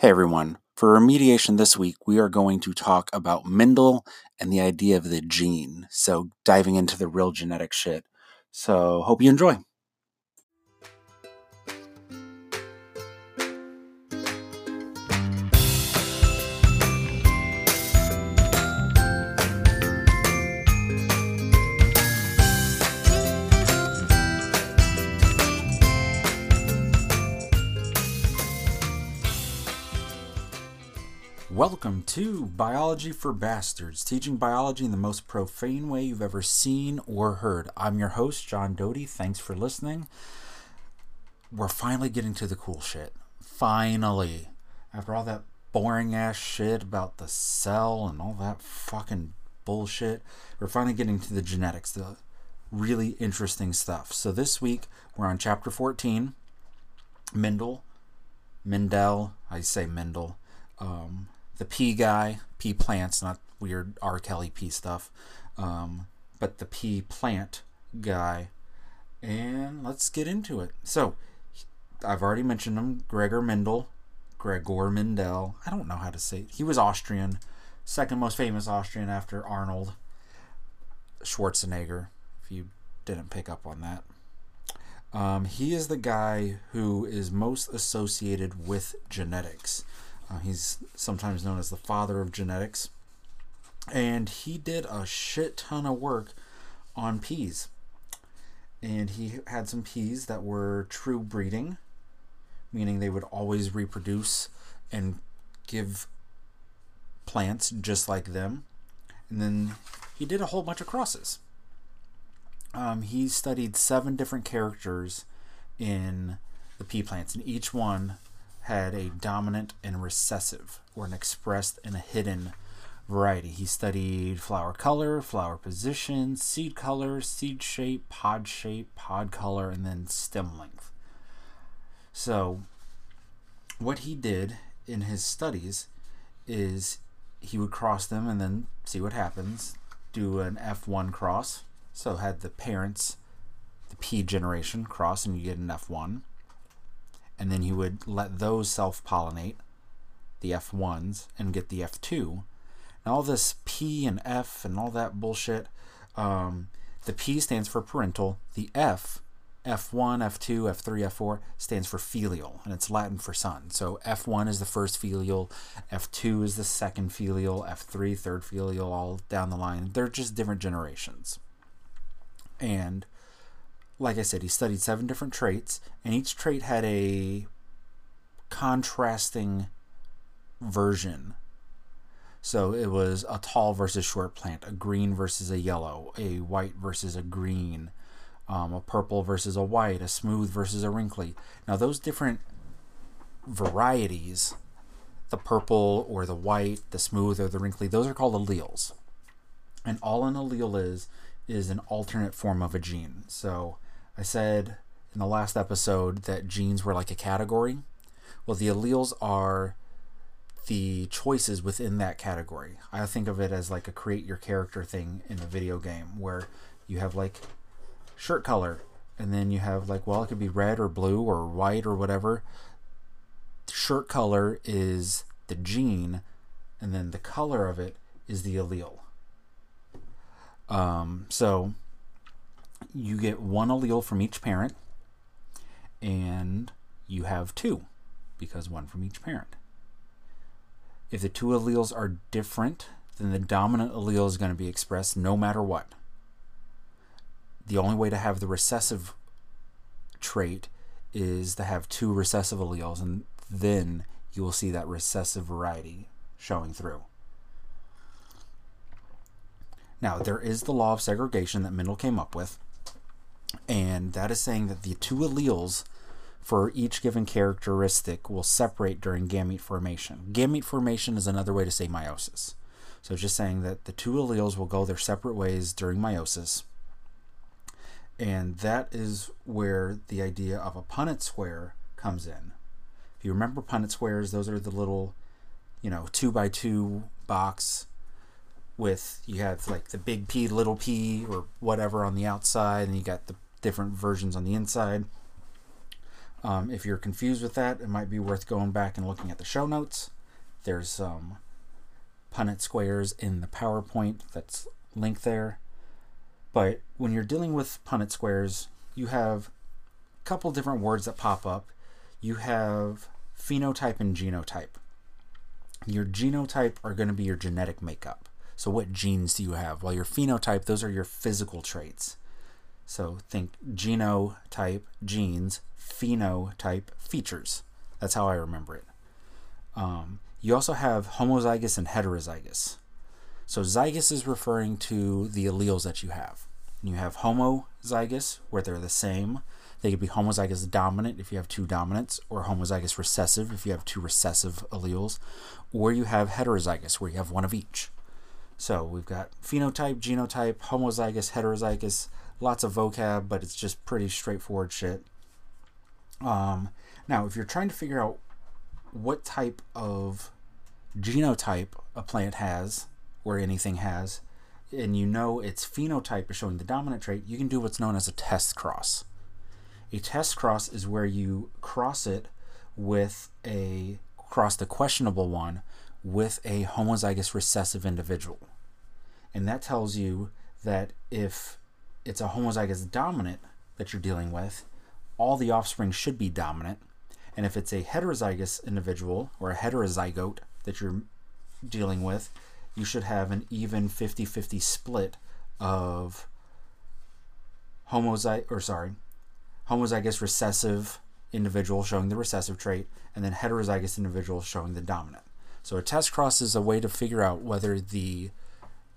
Hey everyone, for remediation this week, we are going to talk about Mendel and the idea of the gene. So diving into the real genetic shit. So hope you enjoy. Welcome to Biology for Bastards, teaching biology in the most profane way you've ever seen or heard. I'm your host, John Doty. Thanks for listening. We're finally getting to the cool shit. Finally. After all that boring ass shit about the cell and all that fucking bullshit, we're finally getting to the genetics, the really interesting stuff. So this week, we're on chapter 14, Mendel, I say Mendel, the pea guy, pea plants, not weird R. Kelly pea stuff, but the pea plant guy. And let's get into it. So, I've already mentioned him, Gregor Mendel. I don't know how to say it. He was Austrian, second most famous Austrian after Arnold Schwarzenegger, if you didn't pick up on that. He is the guy who is most associated with genetics. He's sometimes known as the father of genetics. And he did a shit ton of work on peas. And he had some peas that were true breeding, meaning they would always reproduce and give plants just like them. And then he did a whole bunch of crosses. He studied 7 different characters in the pea plants, and each one had a dominant and recessive, or an expressed and a hidden variety. He studied flower color, flower position, seed color, seed shape, pod color, and then stem length. So what he did in his studies is he would cross them and then see what happens, do an F1 cross. So had the parents, the P generation, cross and you get an F1. And then he would let those self-pollinate, the F1s, and get the F2. And all this P and F and all that bullshit, the P stands for parental, the F, F1, F2, F3, F4, stands for filial, and it's Latin for son. So F1 is the first filial, F2 is the second filial, F3, third filial, all down the line. They're just different generations. And like I said, he studied 7 different traits, and each trait had a contrasting version. So it was a tall versus short plant, a green versus a yellow, a white versus a green, a purple versus a white, a smooth versus a wrinkly. Now those different varieties, the purple or the white, the smooth or the wrinkly, those are called alleles. And all an allele is an alternate form of a gene. So I said in the last episode that genes were like a category. Well, the alleles are the choices within that category. I think of it as like a create your character thing in a video game where you have like shirt color, and then you have like, well, it could be red or blue or white or whatever. Shirt color is the gene, and then the color of it is the allele. So you get 1 allele from each parent, and you have 2 because 1 from each parent. If the 2 alleles are different, then the dominant allele is going to be expressed no matter what. The only way to have the recessive trait is to have 2 recessive alleles, and then you will see that recessive variety showing through. Now, there is the law of segregation that Mendel came up with, and that is saying that the 2 alleles for each given characteristic will separate during gamete formation. Gamete formation is another way to say meiosis. So just saying that the 2 alleles will go their separate ways during meiosis, and that is where the idea of a Punnett square comes in. If you remember Punnett squares, those are the little, 2x2 box with, you have like the big P, little P, or whatever on the outside, and you got the different versions on the inside. If you're confused with that, it might be worth going back and looking at the show notes. There's some Punnett squares in the PowerPoint that's linked there. But when you're dealing with Punnett squares, you have a couple different words that pop up. You have phenotype and genotype. Your genotype are going to be your genetic makeup. So what genes do you have? Well, your phenotype, those are your physical traits. So think genotype, genes, phenotype, features. That's how I remember it. You also have homozygous and heterozygous. So zygous is referring to the alleles that you have. You have homozygous, where they're the same. They could be homozygous dominant if you have two dominants, or homozygous recessive if you have two recessive alleles, or you have heterozygous, where you have one of each. So we've got phenotype, genotype, homozygous, heterozygous, lots of vocab, but it's just pretty straightforward shit. Now, if you're trying to figure out what type of genotype a plant has or anything has, and you know its phenotype is showing the dominant trait, you can do what's known as a test cross. A test cross is where you cross it with a, cross the questionable one with a homozygous recessive individual. And that tells you that if it's a homozygous dominant that you're dealing with, all the offspring should be dominant. And if it's a heterozygous individual or a heterozygote that you're dealing with, you should have an even 50-50 split of homozygous recessive individual showing the recessive trait, and then heterozygous individual showing the dominant. So a test cross is a way to figure out whether the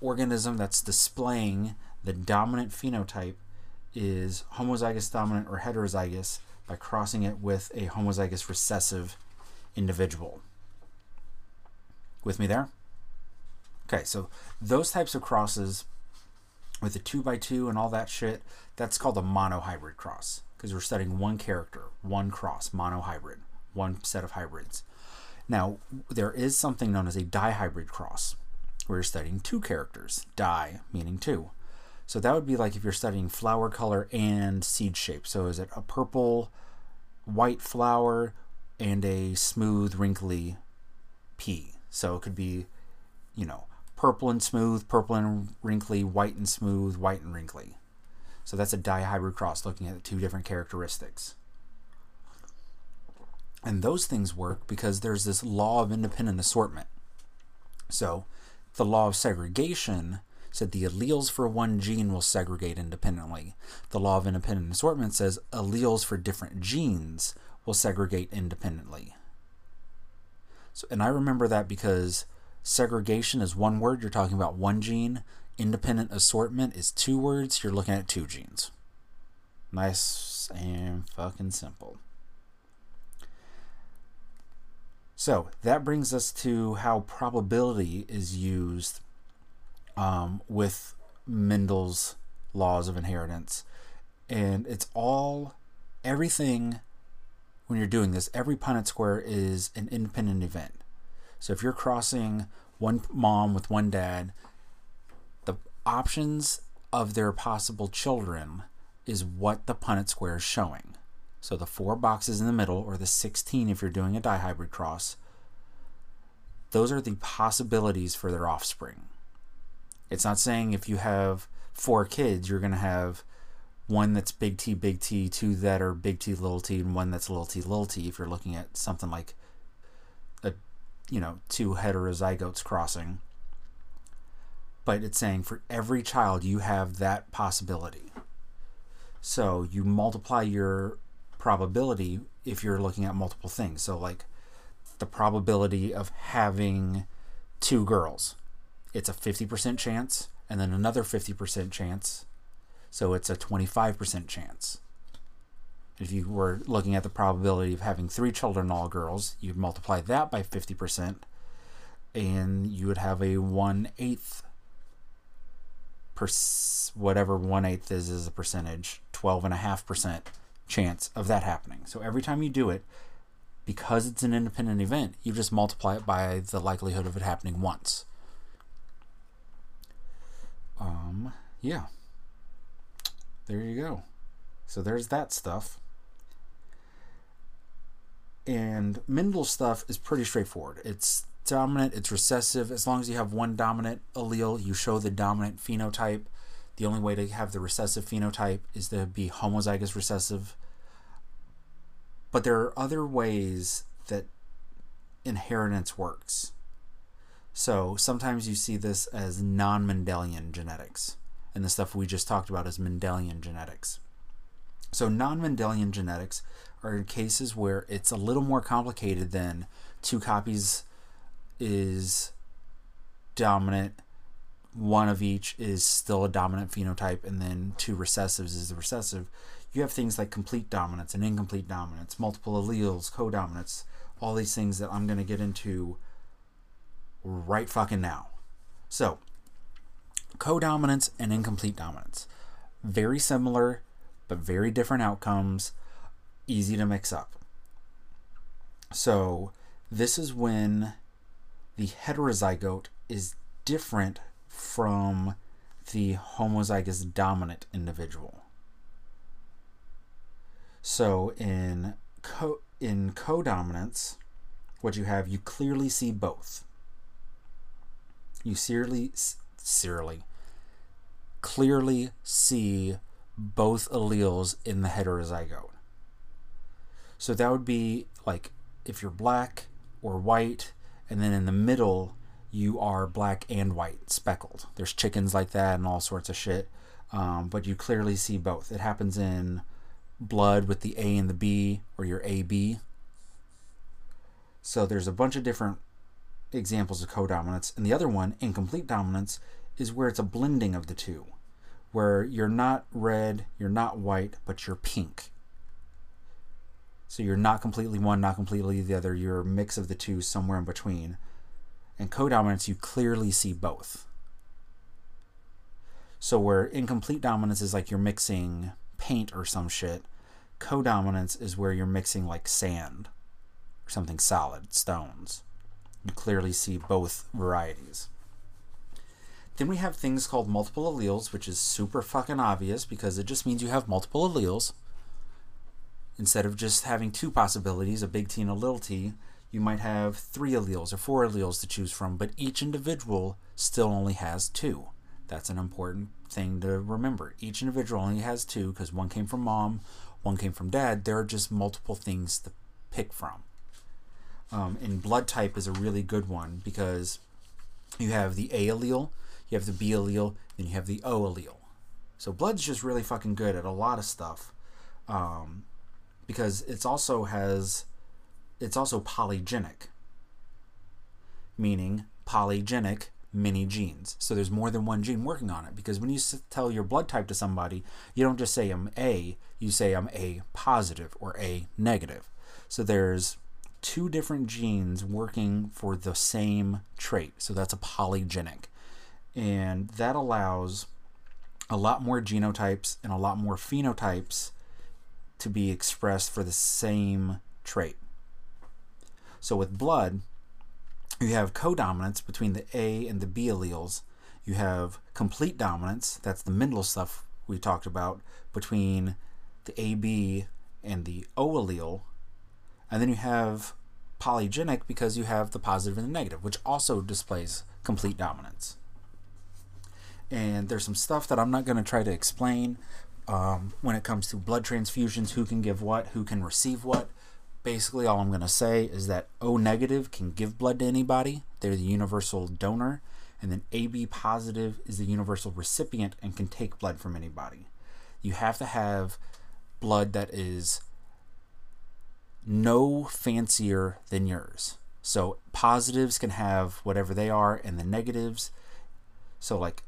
organism that's displaying the dominant phenotype is homozygous dominant or heterozygous, by crossing it with a homozygous recessive individual. With me there? Okay, so those types of crosses with the 2x2 and all that shit, that's called a monohybrid cross, because we're studying one character, one cross, monohybrid, one set of hybrids. Now, there is something known as a dihybrid cross, where you're studying two characters, di meaning two. So that would be like if you're studying flower color and seed shape. So is it a purple, white flower and a smooth, wrinkly pea? So it could be, you know, purple and smooth, purple and wrinkly, white and smooth, white and wrinkly. So that's a dihybrid cross, looking at the two different characteristics. And those things work because there's this law of independent assortment. So the law of segregation said the alleles for one gene will segregate independently. The law of independent assortment says alleles for different genes will segregate independently. So, and I remember that because segregation is one word, you're talking about one gene. Independent assortment is two words, you're looking at two genes. Nice and fucking simple. So that brings us to how probability is used with Mendel's laws of inheritance. And it's all, everything, when you're doing this, every Punnett square is an independent event. So if you're crossing one mom with one dad, the options of their possible children is what the Punnett square is showing. So the four boxes in the middle, or the 16 if you're doing a dihybrid cross, those are the possibilities for their offspring. It's not saying if you have four kids, you're going to have one that's big T, two that are big T, little t, and one that's little t, little t, if you're looking at something like a, you know, two heterozygotes crossing. But it's saying for every child, you have that possibility. So you multiply your probability if you're looking at multiple things. So like the probability of having two girls, it's a 50% chance, and then another 50% chance, so it's a 25% chance. If you were looking at the probability of having three children, all girls, you'd multiply that by 50%, and you would have a 1/8, whatever 1/8 is as a percentage, 12.5% chance of that happening. So every time you do it, because it's an independent event, you just multiply it by the likelihood of it happening once. Yeah, there you go. So there's that stuff. And Mendel's stuff is pretty straightforward. It's dominant, it's recessive. As long as you have one dominant allele, you show the dominant phenotype. The only way to have the recessive phenotype is to be homozygous recessive. But there are other ways that inheritance works. So sometimes you see this as non-Mendelian genetics. And the stuff we just talked about is Mendelian genetics. So non-Mendelian genetics are in cases where it's a little more complicated than two copies is dominant, one of each is still a dominant phenotype, and then two recessives is the recessive. You have things like complete dominance and incomplete dominance, multiple alleles, codominance, all these things that I'm going to get into right fucking now. So codominance and incomplete dominance, very similar but very different outcomes, easy to mix up. So this is when the heterozygote is different from the homozygous dominant individual. So in codominance, what you have, you clearly see both. You clearly see both alleles in the heterozygote. So that would be like if you're black or white, and then in the middle you are black and white speckled. There's chickens like that and all sorts of shit, but you clearly see both. It happens in blood with the A and the B, or your AB. So there's a bunch of different examples of codominance. And the other one, incomplete dominance, is where it's a blending of the two, where you're not red, you're not white, but you're pink. So you're not completely one, not completely the other. You're a mix of the two, somewhere in between. And codominance, you clearly see both. So where incomplete dominance is like you're mixing paint or some shit, codominance is where you're mixing like sand or something solid, stones. You clearly see both varieties. Then we have things called multiple alleles, which is super fucking obvious because it just means you have multiple alleles. Instead of just having two possibilities, a big T and a little t, you might have three alleles or four alleles to choose from, but each individual still only has two. That's an important thing to remember. Each individual only has two because one came from mom, one came from dad. There are just multiple things to pick from. And blood type is a really good one because you have the A allele, you have the B allele, then you have the O allele. So blood's just really fucking good at a lot of stuff. Because it's also polygenic, meaning polygenic, many genes. So there's more than one gene working on it, because when you tell your blood type to somebody, you don't just say I'm A, you say I'm A positive or A negative. So there's two different genes working for the same trait. So that's a polygenic. And that allows a lot more genotypes and a lot more phenotypes to be expressed for the same trait. So with blood, you have codominance between the A and the B alleles. You have complete dominance, that's the Mendel stuff we talked about, between the AB and the O allele. And then you have polygenic because you have the positive and the negative, which also displays complete dominance. And there's some stuff that I'm not going to try to explain. When it comes to blood transfusions, who can give what, who can receive what. Basically, all I'm going to say is that O negative can give blood to anybody. They're the universal donor. And then AB positive is the universal recipient and can take blood from anybody. You have to have blood that is no fancier than yours. So positives can have whatever they are, and the negatives. So like,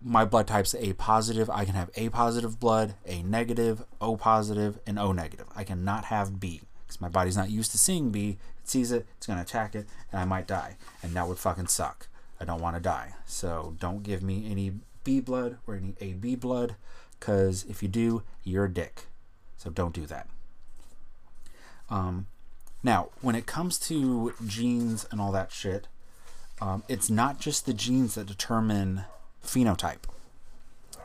my blood type's A positive, I can have A positive blood, A negative, O positive, and O negative. I cannot have B, because my body's not used to seeing B. It sees it, it's going to attack it, and I might die. And that would fucking suck. I don't want to die. So don't give me any B blood or any AB blood, because if you do, you're a dick. So don't do that. Now, when it comes to genes and all that shit, it's not just the genes that determine phenotype.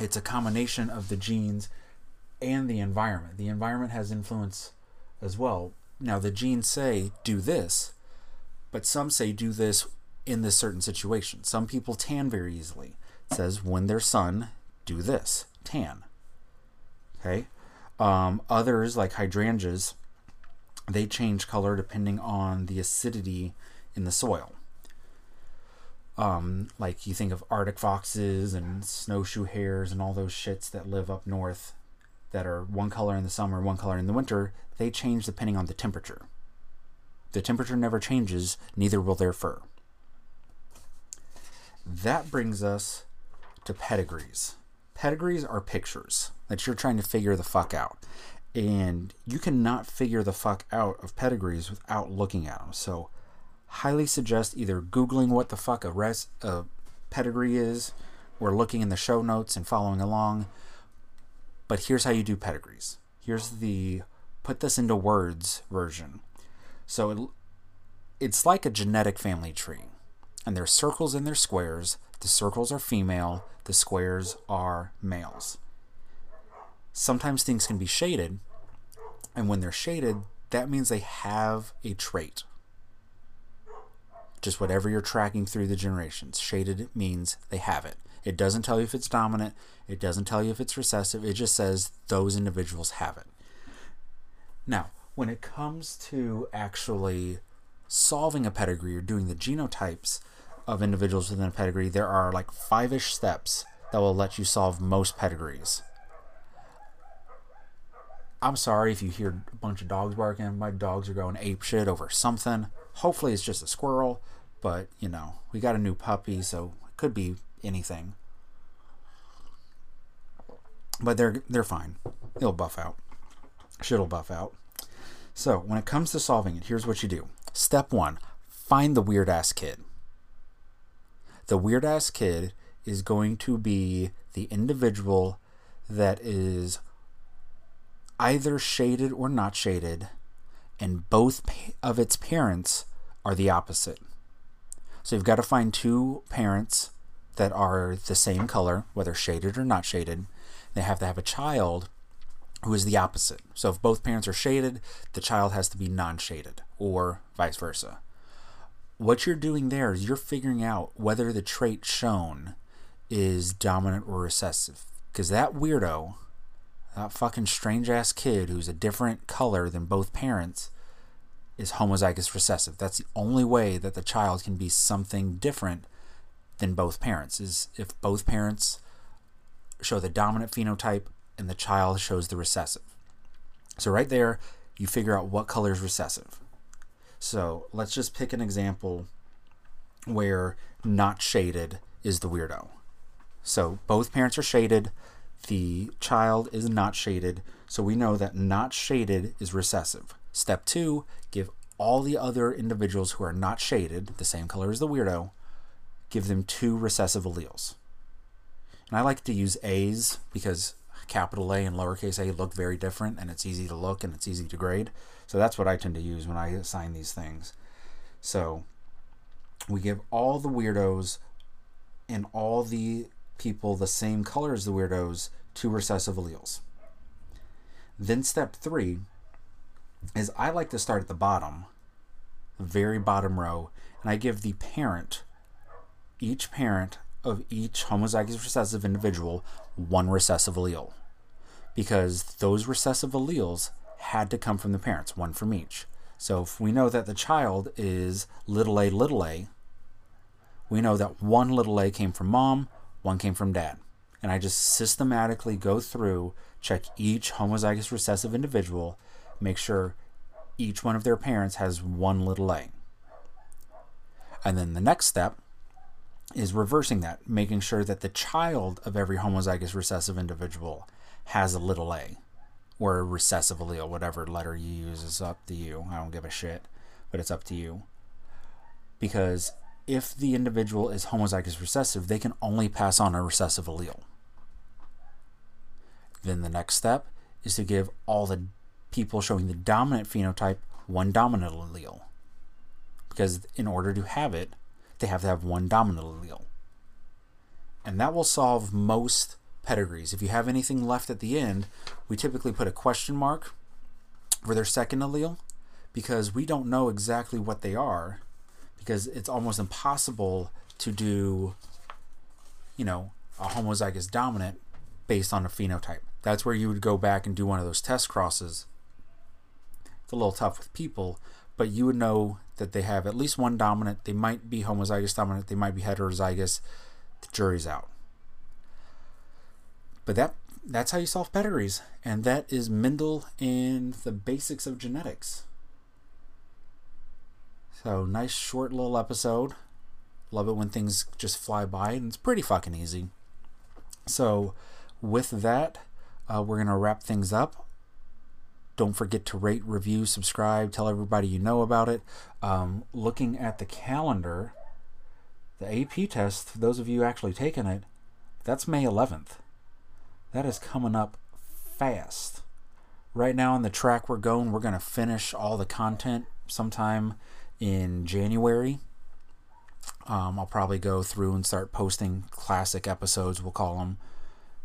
It's a combination of the genes and the environment. The environment has influence as well. Now, the genes say, do this, but some say do this in this certain situation. Some people tan very easily. It says, when their sun, do this, tan. Okay? Others, like hydrangeas, they change color depending on the acidity in the soil. Like you think of Arctic foxes and snowshoe hares and all those shits that live up north that are one color in the summer, one color in the winter. They change depending on the temperature. The temperature never changes, neither will their fur. That brings us to pedigrees. Pedigrees are pictures that you're trying to figure the fuck out. And you cannot figure the fuck out of pedigrees without looking at them. So highly suggest either Googling what the fuck a pedigree is, or looking in the show notes and following along. But here's how you do pedigrees. Here's the put this into words version. So it's like a genetic family tree. And there's circles and there's squares. The circles are female. The squares are males. Sometimes things can be shaded. And when they're shaded, that means they have a trait. Just whatever you're tracking through the generations. Shaded means they have it. It doesn't tell you if it's dominant. It doesn't tell you if it's recessive. It just says those individuals have it. Now, when it comes to actually solving a pedigree or doing the genotypes of individuals within a pedigree, there are like 5-ish steps that will let you solve most pedigrees. I'm sorry if you hear a bunch of dogs barking. My dogs are going apeshit over something. Hopefully it's just a squirrel, but, you know, we got a new puppy, so it could be anything. But they're fine. It'll buff out. Shit'll buff out. So, when it comes to solving it, here's what you do. Step 1, find the weird-ass kid. The weird-ass kid is going to be the individual that is either shaded or not shaded, and both of its parents are the opposite. So you've got to find two parents that are the same color, whether shaded or not shaded. They have to have a child who is the opposite. So if both parents are shaded, the child has to be non-shaded, or vice versa. What you're doing there is you're figuring out whether the trait shown is dominant or recessive. Because that weirdo, that fucking strange-ass kid who's a different color than both parents, is homozygous recessive. That's the only way that the child can be something different than both parents, is if both parents show the dominant phenotype and the child shows the recessive. So right there, you figure out what color is recessive. So let's just pick an example where not shaded is the weirdo. So both parents are shaded. The child is not shaded, so we know that not shaded is recessive. Step 2, give all the other individuals who are not shaded, the same color as the weirdo, give them 2 recessive alleles. And I like to use A's because capital A and lowercase a look very different, and it's easy to look and it's easy to grade. So that's what I tend to use when I assign these things. So we give all the weirdos and all the people the same color as the weirdos 2 recessive alleles. Then step 3 is I like to start at the bottom, very bottom row, and I give the parent, each parent of each homozygous recessive individual, 1 recessive allele, because those recessive alleles had to come from the parents, 1 from each. So if we know that the child is little a, we know that 1 little a came from mom, 1 came from dad. And I just systematically go through, check each homozygous recessive individual, make sure each one of their parents has 1 little a. And then the next step is reversing that, making sure that the child of every homozygous recessive individual has a little a, or a recessive allele, whatever letter you use is up to you. I don't give a shit, but it's up to you. Because if the individual is homozygous recessive, they can only pass on a recessive allele. Then the next step is to give all the people showing the dominant phenotype 1 dominant allele, because in order to have it, they have to have 1 dominant allele. And that will solve most pedigrees. If you have anything left at the end, we typically put a question mark for their second allele, because we don't know exactly what they are, because it's almost impossible to do, you know, a homozygous dominant based on a phenotype. That's where you would go back and do one of those test crosses. It's a little tough with people, but you would know that they have at least one dominant. They might be homozygous dominant, they might be heterozygous. The jury's out. But that's how you solve pedigrees, and that is Mendel and the basics of genetics. So nice short little episode. Love it when things just fly by, and it's pretty fucking easy. So with that, we're going to wrap things up. Don't forget to rate, review, subscribe, tell everybody you know about it. Looking at the calendar, the AP test, for those of you actually taking it, that's May 11th. That is coming up fast. Right now on the track we're going, we're going to finish all the content sometime in January. I'll probably go through and start posting classic episodes, we'll call them.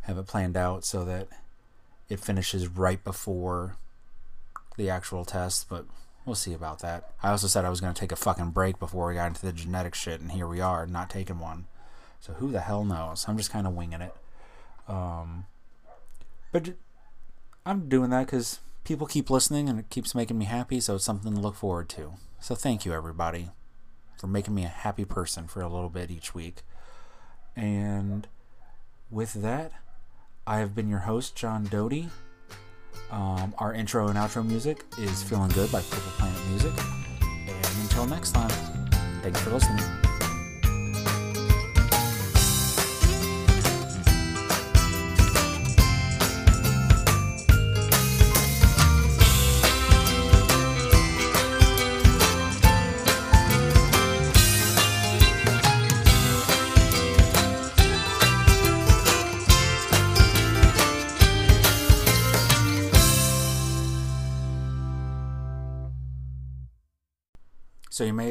Have it planned out so that it finishes right before the actual test, but we'll see about that. I also said I was going to take a fucking break before we got into the genetic shit, and here we are, not taking one. So who the hell knows? I'm just kind of winging it. But I'm doing that because people keep listening and it keeps making me happy, so it's something to look forward to. So thank you, everybody, for making me a happy person for a little bit each week. And with that, I have been your host, John Doty. Our intro and outro music is Feeling Good by Purple Planet Music. And until next time, thanks for listening. So you may